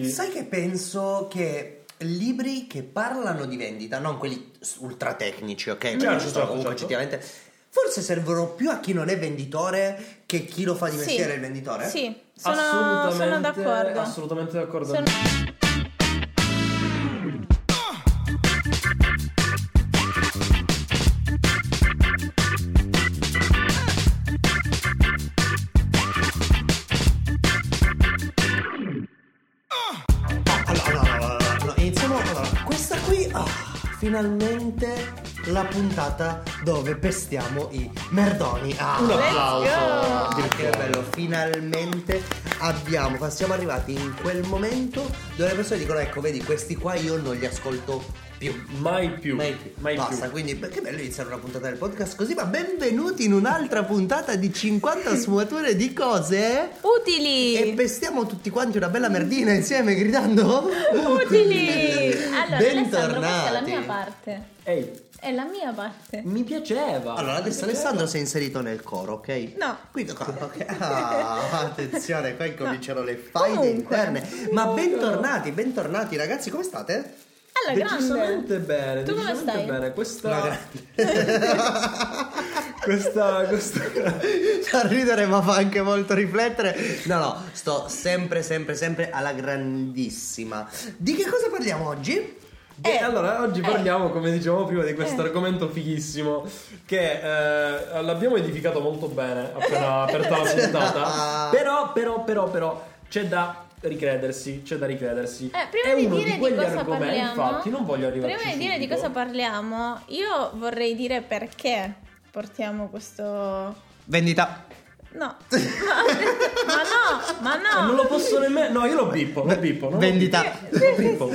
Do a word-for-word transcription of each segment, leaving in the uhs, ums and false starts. Sai che penso che libri che parlano di vendita, non quelli ultra tecnici, ok? Certo, non ci sono comunque certo. Effettivamente, forse servono più a chi non è venditore che chi lo fa di mestiere sì. Il venditore? Sì, sono, assolutamente, sono d'accordo. Assolutamente d'accordo. Sono... Finalmente la puntata dove pestiamo i merdoni. Ah, un applauso! Che bello, finalmente abbiamo, siamo arrivati in quel momento dove le persone dicono: ecco, vedi, questi qua io non li ascolto più. Mai più. Mai più. Mai Basta, più. Quindi che bello iniziare una puntata del podcast così, ma benvenuti in un'altra puntata di cinquanta sfumature di cose utili. E pestiamo tutti quanti una bella merdina insieme gridando utili. Allora, bentornati. Questa è la mia parte. Ehi. È la mia parte. Mi piaceva. Allora adesso Alessandro si è inserito nel coro, ok? No. Quindi okay. Ah, attenzione, qua incominciano no. le faide interne. Ma bentornati, bentornati ragazzi, come state? Alla decisamente grande. Bene, tu decisamente come stai? Bene. Questa questa questa fa ridere ma fa anche molto riflettere. No, no, sto sempre sempre sempre alla grandissima. Di che cosa parliamo oggi? Eh, eh, allora oggi parliamo eh, come dicevamo prima di questo eh. argomento fighissimo che eh, l'abbiamo edificato molto bene appena aperta la puntata. Però però però però c'è da ricredersi, c'è da ricredersi. Eh, prima è di dire di, di cosa parliamo, infatti, non voglio arrivare. Prima di dire subito. Di cosa parliamo, io vorrei dire perché portiamo questo vendita. No, ma, ma no, ma no. Eh, non lo posso nemmeno. No, io lo bippo, lo bippo. No? Vendita. Lo bippo.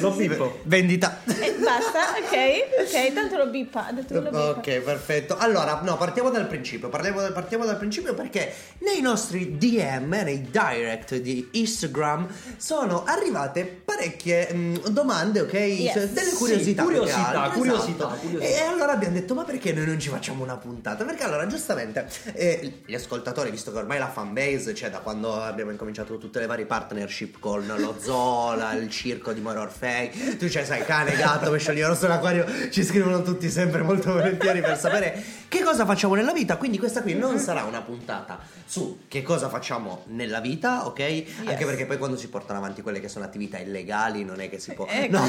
Lo bippo. Vendita. E basta, ok. Ok, tanto lo bippa. Ok, perfetto. Allora, no, partiamo dal principio. Partiamo dal, partiamo dal principio perché nei nostri D M, nei direct di Instagram, sono arrivate parecchie mh, domande, ok? Yes. Cioè, delle curiosità. Sì, curiosità, esatto. curiosità, curiosità. E allora abbiamo detto, ma perché noi non ci facciamo una puntata? Perché allora, giustamente, eh, gli ascoltatori, visto che ormai la fanbase c'è, cioè da quando abbiamo incominciato tutte le varie partnership con lo Zola, il circo di Moro Orfei, tu c'hai, sai, cane, gatto, pesciolino rosso, l'acquario, ci scrivono tutti sempre molto volentieri per sapere che cosa facciamo nella vita. Quindi questa qui non sarà una puntata su che cosa facciamo nella vita, ok? Yes. Anche perché poi quando si portano avanti quelle che sono attività illegali non è che si può, ecco. No,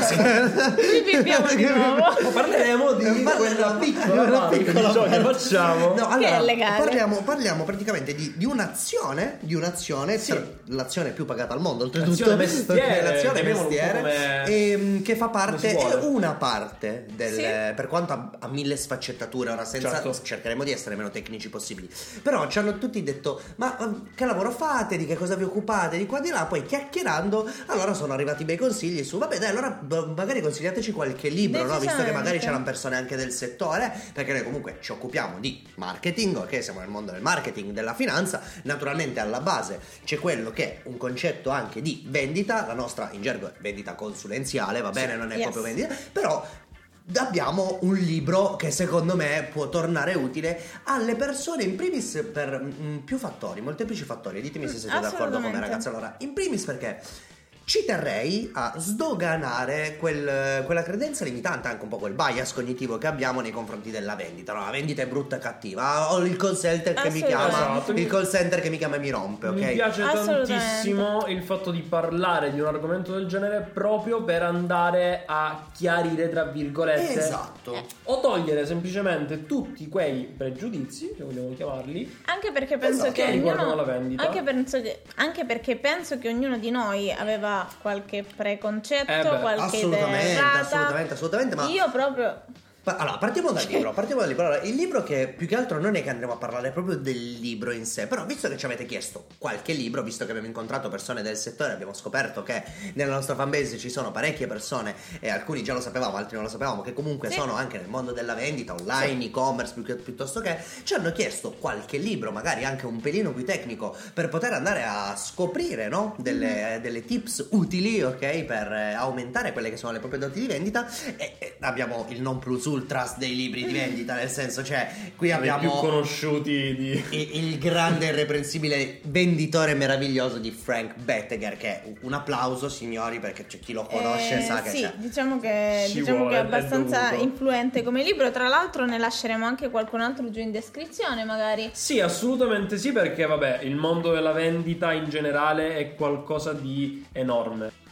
viviamo di nuovo. Parleremo di quella piccola, quella piccola ciò che facciamo, no, allora, che è illegale. Parliamo, parliamo praticamente di, di un'azione, di un'azione, sì. Tra, l'azione più pagata al mondo, oltretutto, mestiere, l'azione mestiere, come... e, che fa parte, è una parte del, sì. Per quanto ha, ha mille sfaccettature, ora senza, certo. Cercheremo di essere meno tecnici possibili, però ci hanno tutti detto: ma che lavoro fate, di che cosa vi occupate, di qua di là, poi chiacchierando, allora sono arrivati bei consigli su, vabbè dai, allora magari consigliateci qualche libro, no? Visto che magari c'erano persone anche del settore, perché noi comunque ci occupiamo di marketing, ok, siamo nel mondo del marketing, della finanza, naturalmente alla base c'è quello che è un concetto anche di vendita, la nostra in gergo è vendita consulenziale, va bene, sì, non è yes. proprio vendita, però abbiamo un libro che secondo me può tornare utile alle persone in primis per mh, più fattori, molteplici fattori, ditemi se siete mm, d'accordo con me ragazzi. Allora, in primis perché ci terrei a sdoganare quel, quella credenza limitante, anche un po' quel bias cognitivo che abbiamo nei confronti della vendita. No, la vendita è brutta e cattiva. Ho il call center che mi chiama, il call center che mi chiama e mi rompe, ok? Mi piace tantissimo il fatto di parlare di un argomento del genere proprio per andare a chiarire, tra virgolette, esatto, eh. o togliere semplicemente tutti quei pregiudizi, se vogliamo chiamarli. Anche perché penso esatto. che, che riguardano ognuno, la vendita. Anche, penso che, anche perché penso che ognuno di noi aveva qualche preconcetto, eh beh, qualche assolutamente, idea assolutamente, assolutamente, ma io proprio allora partiamo dal libro, partiamo dal libro. Allora, il libro che più che altro non è che andremo a parlare proprio del libro in sé, però visto che ci avete chiesto qualche libro, visto che abbiamo incontrato persone del settore, abbiamo scoperto che nella nostra fanbase ci sono parecchie persone e alcuni già lo sapevamo, altri non lo sapevamo, che comunque sì. sono anche nel mondo della vendita online, sì. e-commerce pi- piuttosto che ci hanno chiesto qualche libro, magari anche un pelino più tecnico, per poter andare a scoprire, no? Delle, mm. delle tips utili, ok? Per aumentare quelle che sono le proprie doti di vendita e, e abbiamo il non plus ultra sul trust dei libri di vendita, nel senso, cioè qui abbiamo più conosciuti di... il grande irreprensibile venditore meraviglioso di Frank Betteger, che è un applauso, signori, perché c'è chi lo conosce, eh, sa che sì, c'è. diciamo che diciamo vuole, che è abbastanza è influente come libro. Tra l'altro ne lasceremo anche qualcun altro giù in descrizione, magari. Sì, assolutamente sì, perché vabbè, il mondo della vendita in generale è qualcosa di enorme.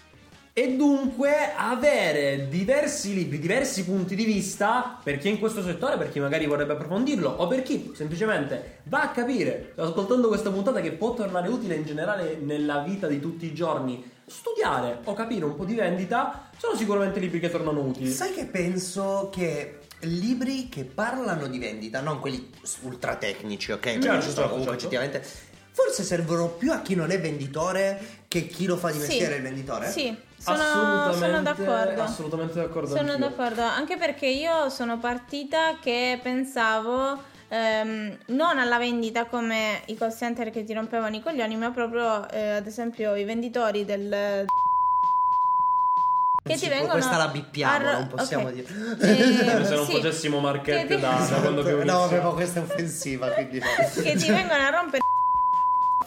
E dunque avere diversi libri, diversi punti di vista, per chi è in questo settore, per chi magari vorrebbe approfondirlo, o per chi semplicemente va a capire, ascoltando questa puntata, che può tornare utile in generale nella vita di tutti i giorni, studiare o capire un po' di vendita, sono sicuramente libri che tornano utili. Sai che penso che libri che parlano di vendita, non quelli ultra tecnici, ok? Perché certo, ci sono comunque certo. effettivamente, forse servono più a chi non è venditore che chi lo fa di mestiere, sì, il venditore? Sì, sono, assolutamente, sono d'accordo. Assolutamente d'accordo. Sono anch'io. d'accordo, anche perché io sono partita che pensavo ehm, non alla vendita come i call center che ti rompevano i coglioni, ma proprio eh, ad esempio i venditori del... Che sì, ti vengono... Questa la bippiamo, ar... non possiamo okay. dire. Eh, Se non sì. facessimo marchette ti... da, da quando più No, però questa è offensiva, quindi no. Che ti vengono a rompere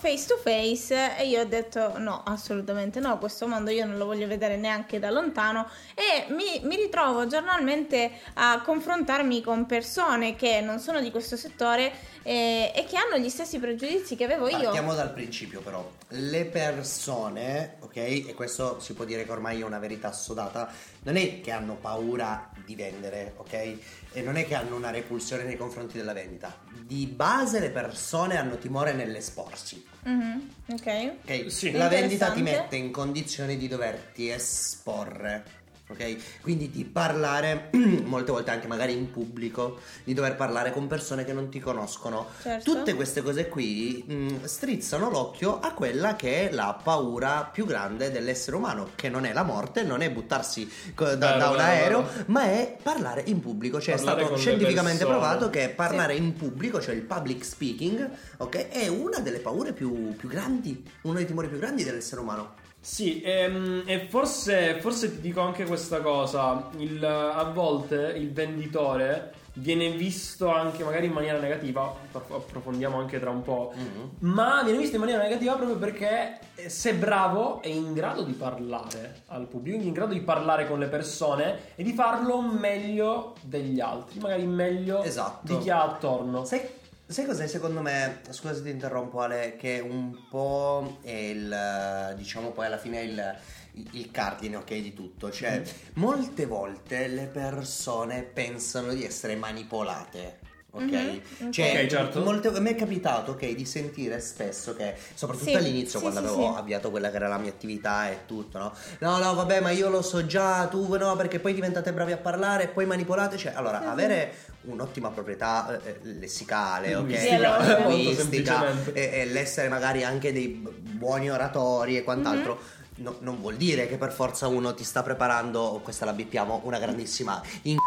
face to face, e io ho detto no, assolutamente no, questo mondo io non lo voglio vedere neanche da lontano, e mi, mi ritrovo giornalmente a confrontarmi con persone che non sono di questo settore e, e che hanno gli stessi pregiudizi che avevo io. Partiamo dal principio, però, le persone, ok, e questo si può dire che ormai è una verità assodata, non è che hanno paura di vendere, ok, e non è che hanno una repulsione nei confronti della vendita. Di base le persone hanno timore nell'esporsi. Mm-hmm. Ok, okay. Sì. La vendita ti mette in condizioni di doverti esporre, ok, quindi di parlare molte volte anche magari in pubblico, di dover parlare con persone che non ti conoscono, certo. Tutte queste cose qui mh, strizzano l'occhio a quella che è la paura più grande dell'essere umano, che non è la morte, non è buttarsi co- da, bello, da un bello, aereo bello. ma è parlare in pubblico, cioè parlare, è stato scientificamente provato che parlare sì. in pubblico, cioè il public speaking, ok, è una delle paure più, più grandi, uno dei timori più grandi dell'essere umano. Sì, e, e forse, forse ti dico anche questa cosa, il, a volte il venditore viene visto anche magari in maniera negativa, approfondiamo anche tra un po', mm-hmm. ma viene visto in maniera negativa proprio perché se bravo è in grado di parlare al pubblico, è in grado di parlare con le persone e di farlo meglio degli altri, magari meglio esatto. di chi ha attorno. Sì. Sai cos'è secondo me, scusa se ti interrompo Ale, che un po' è il, diciamo poi alla fine il, il cardine, ok, di tutto, cioè molte volte le persone pensano di essere manipolate, ok? Mm-hmm. Cioè okay, certo. molte, mi è capitato, ok, di sentire spesso che, soprattutto sì, all'inizio sì, quando sì, avevo sì. avviato quella che era la mia attività e tutto, no? No, no, vabbè, ma io lo so già, tu no, perché poi diventate bravi a parlare e poi manipolate, cioè allora sì, avere... Sì. un'ottima proprietà eh, lessicale, ok, linguistica, e, e l'essere magari anche dei buoni oratori e quant'altro, mm-hmm. no, non vuol dire che per forza uno ti sta preparando, questa la bippiamo, una grandissima in...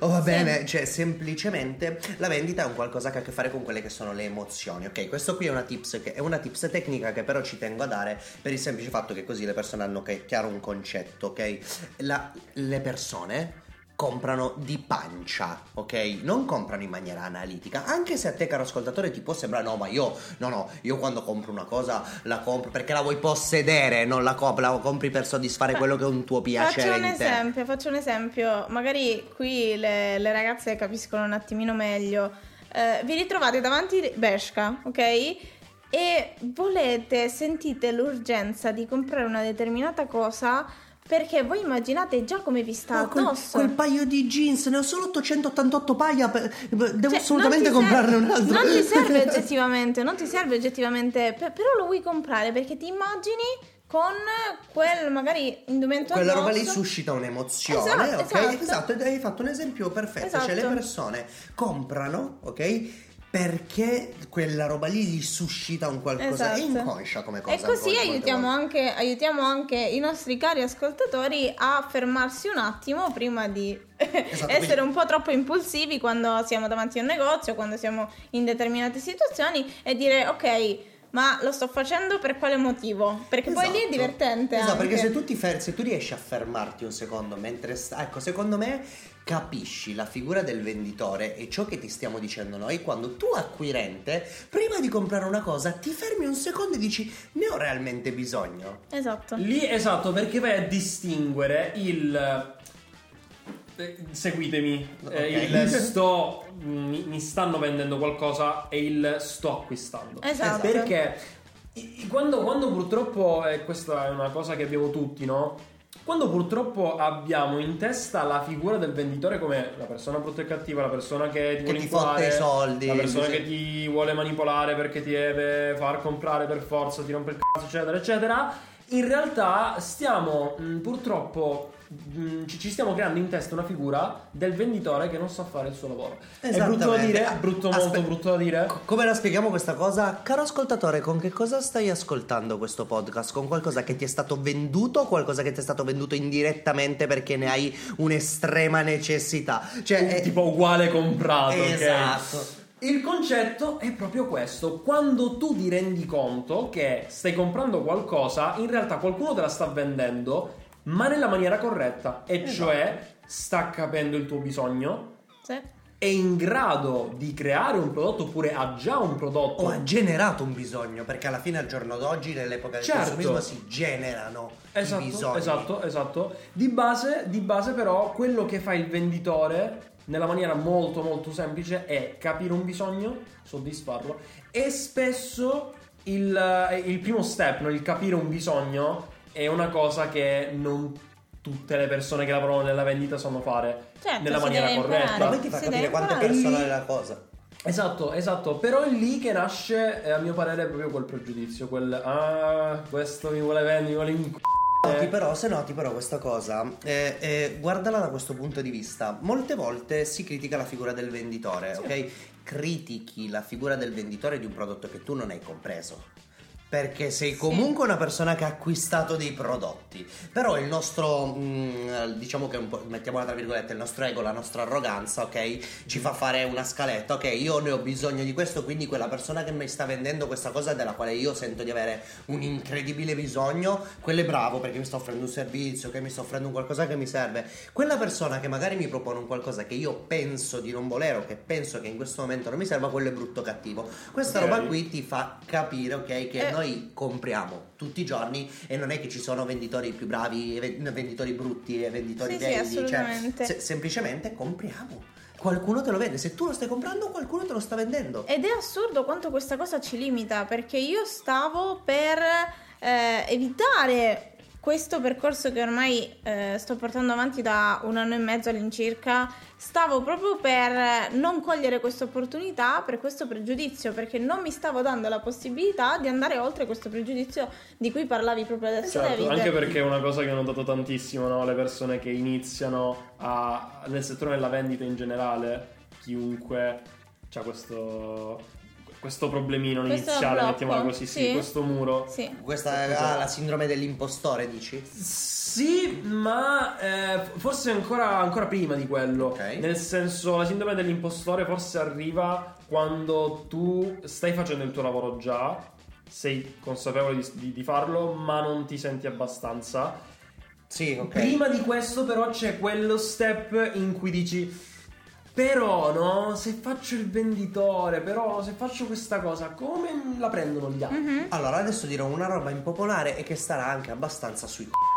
Oh, va bene, sì. Cioè semplicemente la vendita è un qualcosa che ha a che fare con quelle che sono le emozioni, ok? Questo qui è una tips che è una tips tecnica che però ci tengo a dare per il semplice fatto che così le persone hanno chiaro un concetto, ok? La, le persone comprano di pancia, ok? Non comprano in maniera analitica, anche se a te, caro ascoltatore, ti può sembrare no, ma io no no, io quando compro una cosa la compro perché la vuoi possedere, non la, comp- la compri per soddisfare Fa- quello che è un tuo piacere. Faccio un esempio, te. faccio un esempio, magari qui le, le ragazze capiscono un attimino meglio. Eh, vi ritrovate davanti Bershka, ok? E volete, sentite l'urgenza di comprare una determinata cosa perché voi immaginate già come vi sta no, addosso. Quel, quel paio di jeans, ne ho solo ottocentottantotto paia, per, devo cioè, assolutamente comprarne serve, un altro. Non ti serve oggettivamente, non ti serve oggettivamente, per, però lo vuoi comprare perché ti immagini con quel magari indumento quella addosso. Roba lì suscita un'emozione, esatto, ok? Esatto. esatto, hai fatto un esempio perfetto, esatto. Cioè le persone comprano, ok? Perché quella roba lì gli suscita un qualcosa, esatto. È inconscia come cosa. E così aiutiamo anche, aiutiamo anche i nostri cari ascoltatori a fermarsi un attimo prima di esatto, essere quindi... un po' troppo impulsivi quando siamo davanti a un negozio, quando siamo in determinate situazioni, e dire ok, ma lo sto facendo per quale motivo? Perché esatto. poi lì è divertente. Esatto, anche. Perché se tu, ti fer- se tu riesci a fermarti un secondo mentre sta- ecco, secondo me capisci la figura del venditore e ciò che ti stiamo dicendo noi quando tu acquirente, prima di comprare una cosa, ti fermi un secondo e dici ne ho realmente bisogno. Esatto. Lì esatto, perché vai a distinguere il seguitemi, okay. eh, il sto mi, mi stanno vendendo qualcosa e il sto acquistando. Esatto. Perché quando, quando purtroppo, e eh, questa è una cosa che abbiamo tutti, no? Quando purtroppo abbiamo in testa la figura del venditore come la persona brutta e cattiva, la persona che ti che vuole ti fotte i soldi, la persona che ti vuole manipolare perché ti deve far comprare per forza, ti rompe il cazzo, eccetera, eccetera, in realtà stiamo mh, purtroppo ci stiamo creando in testa una figura del venditore che non sa fare il suo lavoro. È brutto da dire, è brutto molto Aspe- brutto da dire. Come la spieghiamo questa cosa? Caro ascoltatore, con che cosa stai ascoltando questo podcast? Con qualcosa che ti è stato venduto, qualcosa che ti è stato venduto indirettamente perché ne hai un'estrema necessità. Cioè è tipo uguale comprato. Esatto. Okay? Il concetto è proprio questo: quando tu ti rendi conto che stai comprando qualcosa, in realtà qualcuno te la sta vendendo, ma nella maniera corretta, e esatto. cioè sta capendo il tuo bisogno, sì. è in grado di creare un prodotto, oppure ha già un prodotto o ha generato un bisogno, perché alla fine al giorno d'oggi nell'epoca del certo. consumismo si generano esatto, i bisogni. Esatto, esatto. Di base, di base però quello che fa il venditore nella maniera molto molto semplice è capire un bisogno, soddisfarlo, e spesso il, il primo step, no? Il capire un bisogno è una cosa che non tutte le persone che lavorano nella vendita sanno fare certo, nella maniera corretta. Ma poi ti fa capire quanto è personale la cosa. Esatto, esatto. Però è lì che nasce, a mio parere, proprio quel pregiudizio, quel ah, questo mi vuole vendere, mi vuole in Noti però, se noti però questa cosa, eh, eh, guardala da questo punto di vista. Molte volte si critica la figura del venditore, sì. ok? Critichi la figura del venditore di un prodotto che tu non hai compreso, perché sei comunque sì. una persona che ha acquistato dei prodotti. Però il nostro, mh, diciamo che un po', mettiamola tra virgolette, il nostro ego, la nostra arroganza, ok? Ci fa fare una scaletta, ok? Io ne ho bisogno di questo, quindi quella persona che mi sta vendendo questa cosa della quale io sento di avere un incredibile bisogno, quello è bravo perché mi sta offrendo un servizio, che mi sta offrendo un qualcosa che mi serve. Quella persona che magari mi propone un qualcosa che io penso di non volere o che penso che in questo momento non mi serva, quello è brutto cattivo. Questa okay. roba qui ti fa capire, ok, che eh. noi compriamo tutti i giorni e non è che ci sono venditori più bravi, venditori brutti e venditori belli, sì, sì, cioè, se- semplicemente compriamo. Qualcuno te lo vende, se tu lo stai comprando qualcuno te lo sta vendendo. Ed è assurdo quanto questa cosa ci limita, perché io stavo per eh, evitare questo percorso che ormai eh, sto portando avanti da un anno e mezzo all'incirca. Stavo proprio per non cogliere questa opportunità per questo pregiudizio, perché non mi stavo dando la possibilità di andare oltre questo pregiudizio di cui parlavi proprio adesso, David. Certo, anche perché è una cosa che ho notato tantissimo, no? Le persone che iniziano a, nel settore della vendita in generale, chiunque c'ha questo... questo problemino questo iniziale, mettiamola così, sì. sì, questo muro. Sì. Questa è ah, la sindrome dell'impostore, dici? Sì, ma eh, forse ancora, ancora prima di quello. Okay. Nel senso, la sindrome dell'impostore forse arriva quando tu stai facendo il tuo lavoro già, sei consapevole di, di, di farlo, ma non ti senti abbastanza. Sì, ok. Prima di questo però c'è quello step in cui dici... però no, se faccio il venditore, però se faccio questa cosa, come la prendono gli altri? Mm-hmm. Allora adesso dirò una roba impopolare e che starà anche abbastanza sui c***i.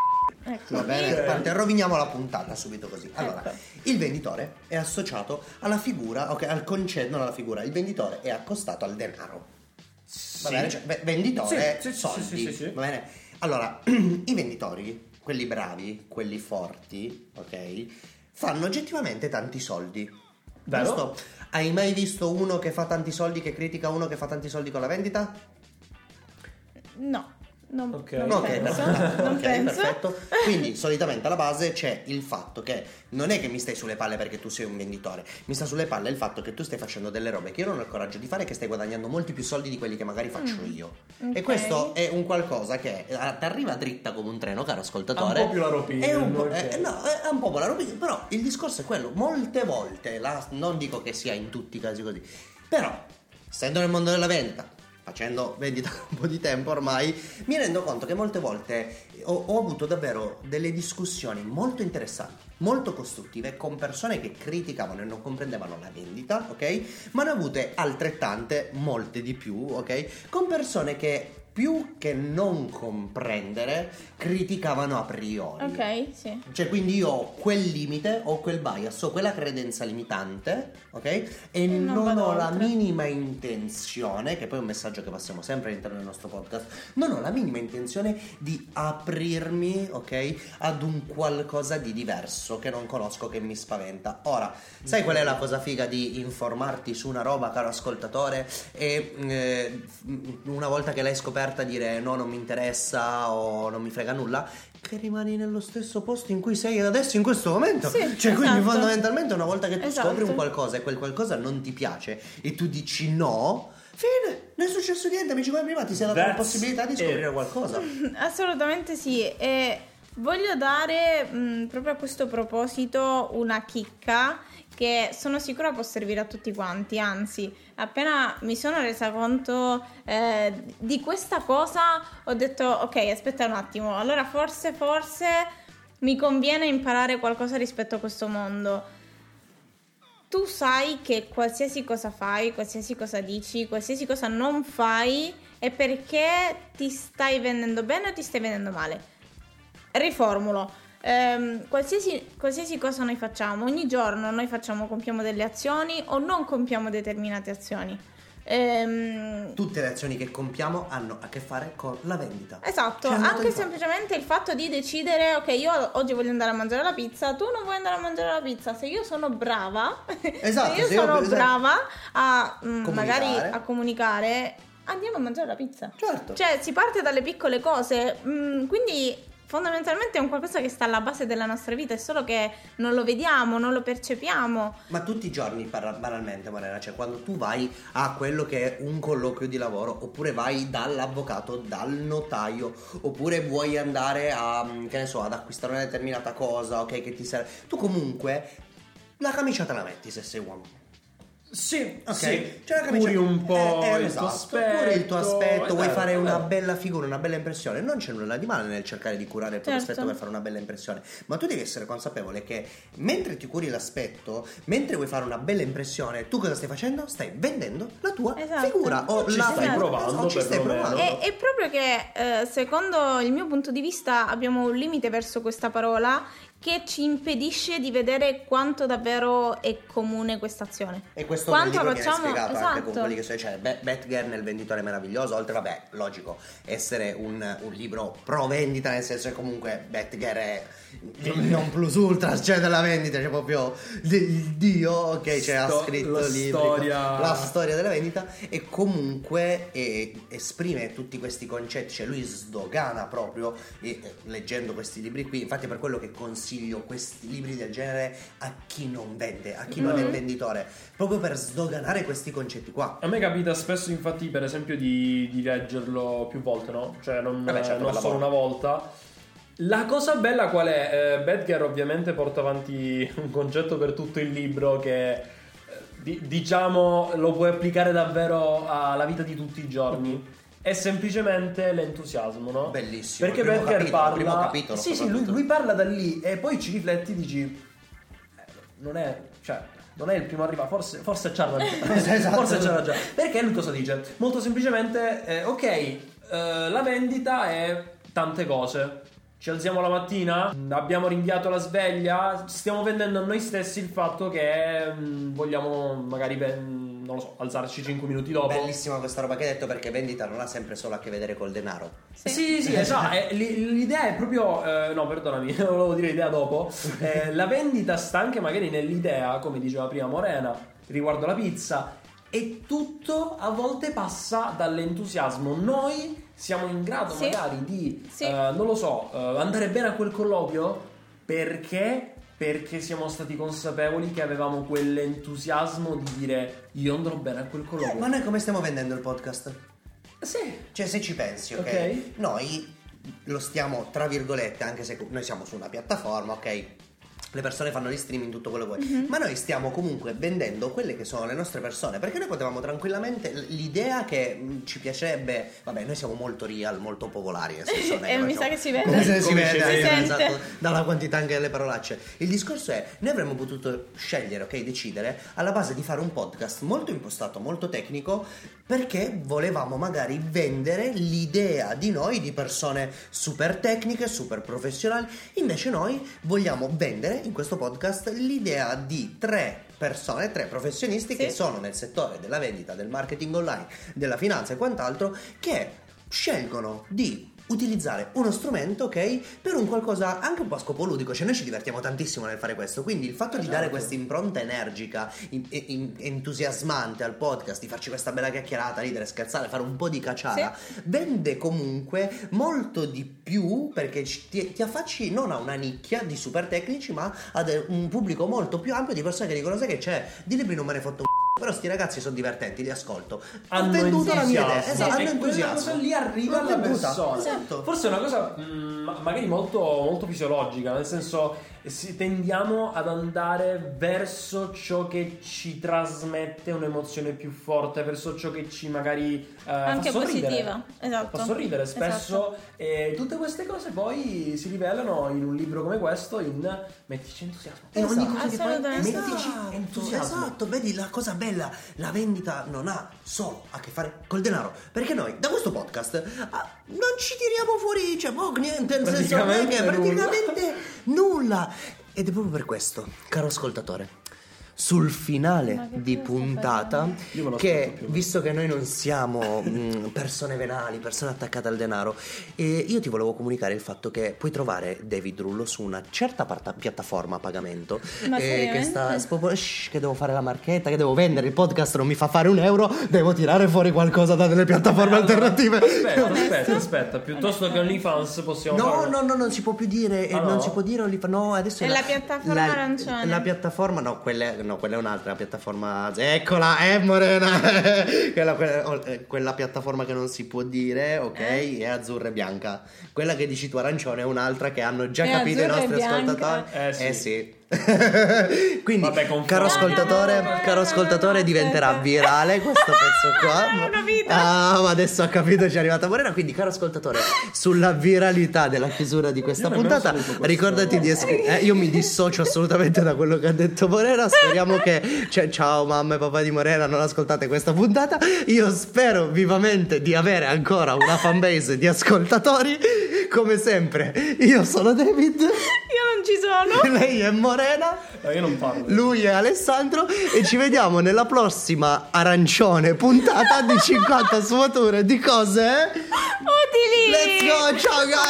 Ecco. Va bene, eh. roviniamo la puntata subito così. Allora, ecco. Il venditore è associato alla figura, ok, al concetto, non alla figura, il venditore è accostato al denaro. Sì. Va bene, cioè, v- venditore, sì, sì, soldi, sì, sì, sì, sì. Va bene? Allora, i venditori, quelli bravi, quelli forti, ok, fanno oggettivamente tanti soldi. Vero? Hai mai visto uno che fa tanti soldi che critica uno che fa tanti soldi con la vendita? No, non, okay. non okay, penso. No. Non okay, penso. Perfetto. Quindi solitamente alla base c'è il fatto che non è che mi stai sulle palle perché tu sei un venditore, mi sta sulle palle il fatto che tu stai facendo delle robe che io non ho il coraggio di fare, che stai guadagnando molti più soldi di quelli che magari faccio mm. io. Okay. E questo è un qualcosa che ti arriva dritta come un treno, caro ascoltatore. È un po' più la ropina. È un po', eh, no, è un po' la ropina, però il discorso è quello. Molte volte, la, non dico che sia in tutti i casi così, però, essendo nel mondo della vendita, facendo vendita un po' di tempo ormai, mi rendo conto che molte volte ho, ho avuto davvero delle discussioni molto interessanti, molto costruttive, con persone che criticavano e non comprendevano la vendita, ok? Ma ne ho avute altrettante, molte di più, ok? Con persone che più che non comprendere, criticavano a priori. Ok, sì. Cioè, quindi io ho quel limite, ho quel bias, ho quella credenza limitante, ok? E, e non, non ho oltre. la minima intenzione, che poi è un messaggio che passiamo sempre all'interno del nostro podcast, non ho la minima intenzione di aprirmi, ok? Ad un qualcosa di diverso che non conosco, che mi spaventa. Ora, sai qual è la cosa figa di informarti su una roba, caro ascoltatore, e eh, una volta che l'hai scoperta a dire no, non mi interessa o non mi frega nulla, che rimani nello stesso posto in cui sei adesso in questo momento, sì, cioè esatto. Quindi fondamentalmente una volta che tu esatto. scopri un qualcosa e quel qualcosa non ti piace e tu dici no, fine, non è successo niente, amici miei, prima ti sei data la possibilità di scoprire it. qualcosa. Assolutamente sì. E voglio dare mh, proprio a questo proposito una chicca che sono sicura può servire a tutti quanti, anzi appena mi sono resa conto eh, di questa cosa ho detto ok, aspetta un attimo, allora forse forse mi conviene imparare qualcosa rispetto a questo mondo. Tu sai che qualsiasi cosa fai, qualsiasi cosa dici, qualsiasi cosa non fai è perché ti stai vendendo bene o ti stai vendendo male. Riformulo. Um, qualsiasi, qualsiasi cosa noi facciamo, ogni giorno noi facciamo, compiamo delle azioni o non compiamo determinate azioni. Um, tutte le azioni che compiamo hanno a che fare con la vendita. Esatto, anche semplicemente il fatto di decidere ok, io oggi voglio andare a mangiare la pizza, tu non vuoi andare a mangiare la pizza. Se io sono brava, esatto, se io se sono io, brava a mh, magari a comunicare, andiamo a mangiare la pizza. Certo. Cioè si parte dalle piccole cose, mh, quindi fondamentalmente è un qualcosa che sta alla base della nostra vita, è solo che non lo vediamo, non lo percepiamo. Ma tutti i giorni, banalmente, Morena, cioè quando tu vai a quello che è un colloquio di lavoro, oppure vai dall'avvocato, dal notaio, oppure vuoi andare a, che ne so, ad acquistare una determinata cosa, ok, che ti serve, tu comunque la camicia te la metti se sei uomo. Sì, ok. Sì. Cioè, curi un po' eh, eh, il esatto. tuo aspetto, curi il tuo aspetto, eh, vuoi eh, fare eh, una bella figura, una bella impressione. Non c'è nulla di male nel cercare di curare il tuo certo. aspetto per fare una bella impressione, ma tu devi essere consapevole che mentre ti curi l'aspetto, mentre vuoi fare una bella impressione, tu cosa stai facendo? Stai vendendo la tua esatto. figura o ci la stai esatto. provando, o ci stai provando. È, è proprio che eh, secondo il mio punto di vista abbiamo un limite verso questa parola che ci impedisce di vedere quanto davvero è comune questa azione. E questo quanto lo facciamo esatto. anche con quelli che sono, cioè Batgirl nel venditore meraviglioso, oltre vabbè, logico, essere un, un libro pro vendita, nel senso che comunque Batgirl è non plus ultra, cioè della vendita, cioè proprio il dio, ok, cioè Sto- ha scritto la libri, storia la storia della vendita e comunque eh, esprime tutti questi concetti, cioè lui sdogana proprio eh, leggendo questi libri qui, infatti per quello che consiglio questi libri del genere a chi non vende, a chi mm. non è venditore, proprio per sdoganare questi concetti qua. A me capita spesso infatti per esempio di, di leggerlo più volte, no? Cioè non, Vabbè, certo, non solo volta. una volta. La cosa bella qual è? Eh, Badger ovviamente porta avanti un concetto per tutto il libro che d- diciamo lo puoi applicare davvero alla vita di tutti i giorni. È semplicemente l'entusiasmo, no? Bellissimo. Perché Becker parla capitolo, Sì, sì, lui, lui parla da lì e poi ci rifletti e dici non è, cioè, non è il primo arrivato, forse forse c'ha ragione. esatto. Forse c'ha ragione. Perché lui cosa dice? Molto semplicemente eh, ok, eh, la vendita è tante cose. Ci alziamo la mattina, abbiamo rinviato la sveglia, stiamo vendendo a noi stessi il fatto che mh, vogliamo magari ben, non lo so, alzarci cinque minuti dopo. Bellissima questa roba che hai detto, perché vendita non ha sempre solo a che vedere col denaro. Sì, sì, sì esatto. L'idea è proprio eh, no, perdonami, volevo dire idea dopo. Eh, la vendita sta anche magari nell'idea, come diceva prima Morena, riguardo la pizza, e tutto a volte passa dall'entusiasmo. Noi siamo in grado sì. magari di sì. eh, non lo so, eh, andare bene a quel colloquio perché Perché siamo stati consapevoli che avevamo quell'entusiasmo di dire io andrò bene a quel colore. Eh, ma noi come stiamo vendendo il podcast? Sì. Cioè se ci pensi, ok? okay. Noi lo stiamo tra virgolette, anche se noi siamo su una piattaforma, ok? le persone fanno gli streaming, tutto quello che vuoi, mm-hmm. ma noi stiamo comunque vendendo quelle che sono le nostre persone, perché noi potevamo tranquillamente, l'idea che ci piacerebbe, vabbè, noi siamo molto real, molto popolari, nel senso, e mi sa che si vede, come, come si vede, esatto, dalla quantità anche delle parolacce. Il discorso è, noi avremmo potuto scegliere, ok, decidere alla base di fare un podcast molto impostato, molto tecnico, perché volevamo magari vendere l'idea di noi di persone super tecniche, super professionali. Invece noi vogliamo vendere in questo podcast l'idea di tre persone, tre professionisti, sì, che sono nel settore della vendita, del marketing online, della finanza e quant'altro, che scelgono di utilizzare uno strumento, ok, per un qualcosa anche un po' a scopo ludico. Cioè noi ci divertiamo tantissimo nel fare questo, quindi il fatto di dare questa impronta energica, in, in, entusiasmante al podcast, di farci questa bella chiacchierata, ridere, scherzare, fare un po' di cacciara, sì, vende comunque molto di più, perché ti, ti affacci non a una nicchia di super tecnici, ma ad un pubblico molto più ampio di persone che dicono: sai che c'è, di libri non me ne fotto un c***o, però sti ragazzi sono divertenti, li ascolto, hanno venduto la mia idea, esatto, hanno entusiasmo, lì arriva alla persona, esatto. Forse è una cosa mh, magari molto, molto fisiologica, nel senso, si, tendiamo ad andare verso ciò che ci trasmette un'emozione più forte, verso ciò che ci magari eh, anche fa sorridere, positiva, esatto, fa sorridere spesso, esatto. E tutte queste cose poi si rivelano in un libro come questo, in mettici entusiasmo, esatto, in ogni cosa che fai, mettici entusiasmo, esatto. Vedi, la cosa bella, la vendita non ha solo a che fare col denaro, perché noi da questo podcast ah, non ci tiriamo fuori, cioè boh, niente, nel senso, praticamente, praticamente nulla. Ed è proprio per questo, caro ascoltatore, sul finale di puntata, che visto che noi non siamo mh, persone venali, persone attaccate al denaro, eh, io ti volevo comunicare il fatto che puoi trovare David Rullo su una certa parta- piattaforma a pagamento, eh, che sta spop- shh, che devo fare la marchetta, che devo vendere il podcast, non mi fa fare un euro, devo tirare fuori qualcosa da delle piattaforme allora, alternative. Aspetta, aspetta, aspetta, piuttosto che OnlyFans possiamo No, fare... no, no, non si può più dire, ah, non no? si può dire OnlyFans. No, adesso è la, la piattaforma la, arancione. La piattaforma no, quella No, quella è un'altra piattaforma. Eccola, è eh, morena. quella, quella, quella piattaforma che non si può dire, ok? Eh. È azzurra e bianca. Quella che dici tu arancione è un'altra che hanno già è capito i nostri ascoltatori. Eh sì. Eh, sì. Quindi, vabbè, caro ascoltatore, no, no, no, caro ascoltatore, no, no, no, diventerà no, virale questo pezzo qua. No, no, no, ah, ma adesso ha capito, ci è arrivata Morena. Quindi, caro ascoltatore, sulla viralità della chiusura di questa io puntata, ricordati di iscriverti. Eh, io mi dissocio assolutamente da quello che ha detto Morena. Speriamo che, cioè, ciao mamma e papà di Morena, non ascoltate questa puntata. Io spero vivamente di avere ancora una fanbase di ascoltatori. Come sempre, io sono David. Io non ci sono. Lei è Morena. No, io non parlo. Lui è Alessandro e ci vediamo nella prossima arancione puntata di cinquanta sfumature di cose utili. Let's go, ciao guys.